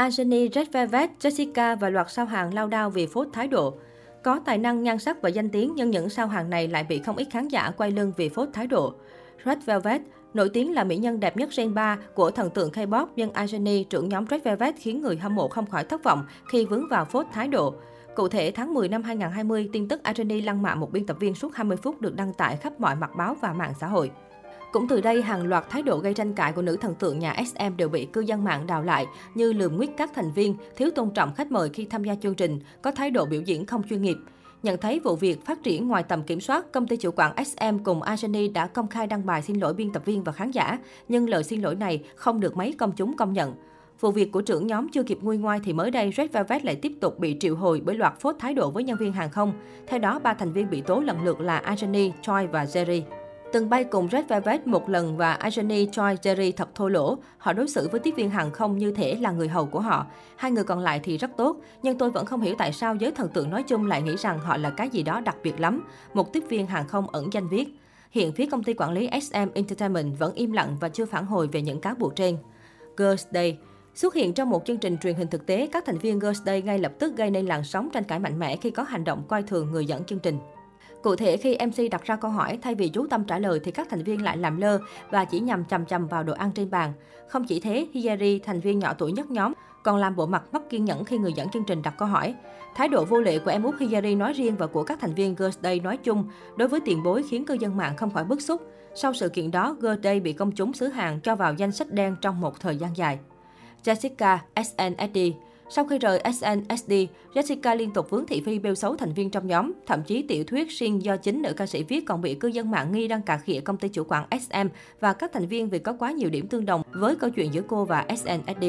Ajani, Red Velvet, Jessica và loạt sao hàng lao đao vì phốt thái độ. Có tài năng, nhan sắc và danh tiếng nhưng những sao hàng này lại bị không ít khán giả quay lưng vì phốt thái độ. Red Velvet nổi tiếng là mỹ nhân đẹp nhất Gen 3 của thần tượng K-pop, nhưng Ajani, trưởng nhóm Red Velvet, khiến người hâm mộ không khỏi thất vọng khi vướng vào phốt thái độ. Cụ thể, tháng 10 năm 2020, tin tức Ajani lăng mạ một biên tập viên suốt 20 phút được đăng tải khắp mọi mặt báo và mạng xã hội. Cũng từ đây, hàng loạt thái độ gây tranh cãi của nữ thần tượng nhà SM đều bị cư dân mạng đào lại, như lườm nguýt các thành viên, thiếu tôn trọng khách mời khi tham gia chương trình, có thái độ biểu diễn không chuyên nghiệp. Nhận thấy vụ việc phát triển ngoài tầm kiểm soát, công ty chủ quản SM cùng Ajani đã công khai đăng bài xin lỗi biên tập viên và khán giả, nhưng lời xin lỗi này không được mấy công chúng công nhận. Vụ việc của trưởng nhóm chưa kịp nguôi ngoai thì mới đây, Red Velvet lại tiếp tục bị triệu hồi bởi loạt phốt thái độ với nhân viên hàng không. Theo đó, 3 thành viên bị tố lần lượt là Ajani, Choi và Jerry. Từng bay cùng Red Velvet một lần và Ajani, Choi, Jerry thật thô lỗ. Họ đối xử với tiếp viên hàng không như thể là người hầu của họ. Hai người còn lại thì rất tốt, nhưng tôi vẫn không hiểu tại sao giới thần tượng nói chung lại nghĩ rằng họ là cái gì đó đặc biệt lắm. Một tiếp viên hàng không ẩn danh viết. Hiện phía công ty quản lý SM Entertainment vẫn im lặng và chưa phản hồi về những cáo buộc trên. Girls Day. Xuất hiện trong một chương trình truyền hình thực tế, các thành viên Girls Day ngay lập tức gây nên làn sóng tranh cãi mạnh mẽ khi có hành động coi thường người dẫn chương trình. Cụ thể, khi MC đặt ra câu hỏi, thay vì chú tâm trả lời thì các thành viên lại làm lơ và chỉ nhằm chằm chằm vào đồ ăn trên bàn. Không chỉ thế, Hyeri, thành viên nhỏ tuổi nhất nhóm, còn làm bộ mặt mất kiên nhẫn khi người dẫn chương trình đặt câu hỏi. Thái độ vô lệ của em út Hyeri nói riêng và của các thành viên Girls Day nói chung đối với tiền bối khiến cư dân mạng không khỏi bức xúc. Sau sự kiện đó, Girls Day bị công chúng xứ Hàn cho vào danh sách đen trong một thời gian dài. Jessica, SNSD. Sau khi rời SNSD, Jessica liên tục vướng thị phi bêu xấu thành viên trong nhóm. Thậm chí tiểu thuyết riêng do chính nữ ca sĩ viết còn bị cư dân mạng nghi đang cà khịa công ty chủ quản SM và các thành viên vì có quá nhiều điểm tương đồng với câu chuyện giữa cô và SNSD.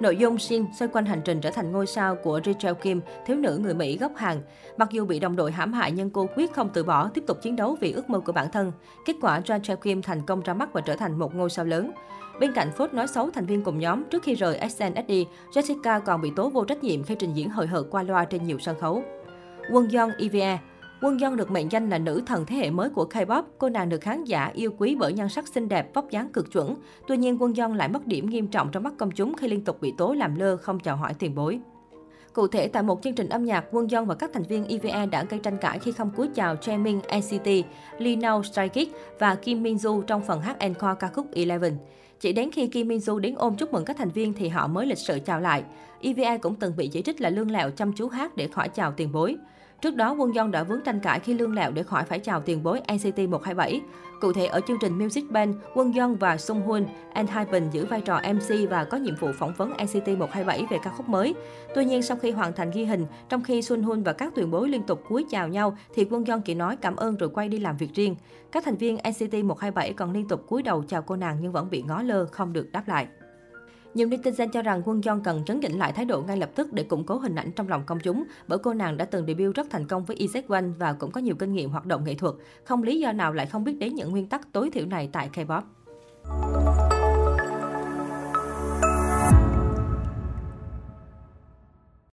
Nội dung riêng xoay quanh hành trình trở thành ngôi sao của Rachel Kim, thiếu nữ người Mỹ gốc Hàn. Mặc dù bị đồng đội hãm hại nhưng cô quyết không từ bỏ, tiếp tục chiến đấu vì ước mơ của bản thân. Kết quả, Rachel Kim thành công ra mắt và trở thành một ngôi sao lớn. Bên cạnh phốt nói xấu thành viên cùng nhóm, trước khi rời SNSD, Jessica còn bị tố vô trách nhiệm khi trình diễn hời hợt qua loa trên nhiều sân khấu. Wonyoung, IVE. Wonyoung được mệnh danh là nữ thần thế hệ mới của K-pop. Cô nàng được khán giả yêu quý bởi nhan sắc xinh đẹp, vóc dáng cực chuẩn. Tuy nhiên, Wonyoung lại mất điểm nghiêm trọng trong mắt công chúng khi liên tục bị tố làm lơ, không chào hỏi tiền bối. Cụ thể, tại một chương trình âm nhạc, Wonyoung và các thành viên IVE đã gây tranh cãi khi không cúi chào Chaemin, NCT, Lino, Stray Kids và Kim Minju trong phần hát encore ca khúc 11. Chỉ đến khi Kim Minju đến ôm chúc mừng các thành viên thì họ mới lịch sự chào lại. IVE cũng từng bị chỉ trích là lương lẹo chăm chú hát để khỏi chào tiền bối. Trước đó, Wonyoung đã vướng tranh cãi khi lương lẹo để khỏi phải chào tiền bối NCT 127. Cụ thể, ở chương trình Music Bank, Wonyoung và Sunghun, ENHYPEN giữ vai trò MC và có nhiệm vụ phỏng vấn NCT 127 về ca khúc mới. Tuy nhiên, sau khi hoàn thành ghi hình, trong khi Sunghun và các tuyển bối liên tục cúi chào nhau, thì Wonyoung chỉ nói cảm ơn rồi quay đi làm việc riêng. Các thành viên NCT 127 còn liên tục cúi đầu chào cô nàng nhưng vẫn bị ngó lơ, không được đáp lại. Nhiều netizen cho rằng Wonyoung cần trấn chỉnh lại thái độ ngay lập tức để củng cố hình ảnh trong lòng công chúng, bởi cô nàng đã từng debut rất thành công với IZ*ONE và cũng có nhiều kinh nghiệm hoạt động nghệ thuật. Không lý do nào lại không biết đến những nguyên tắc tối thiểu này tại K-pop.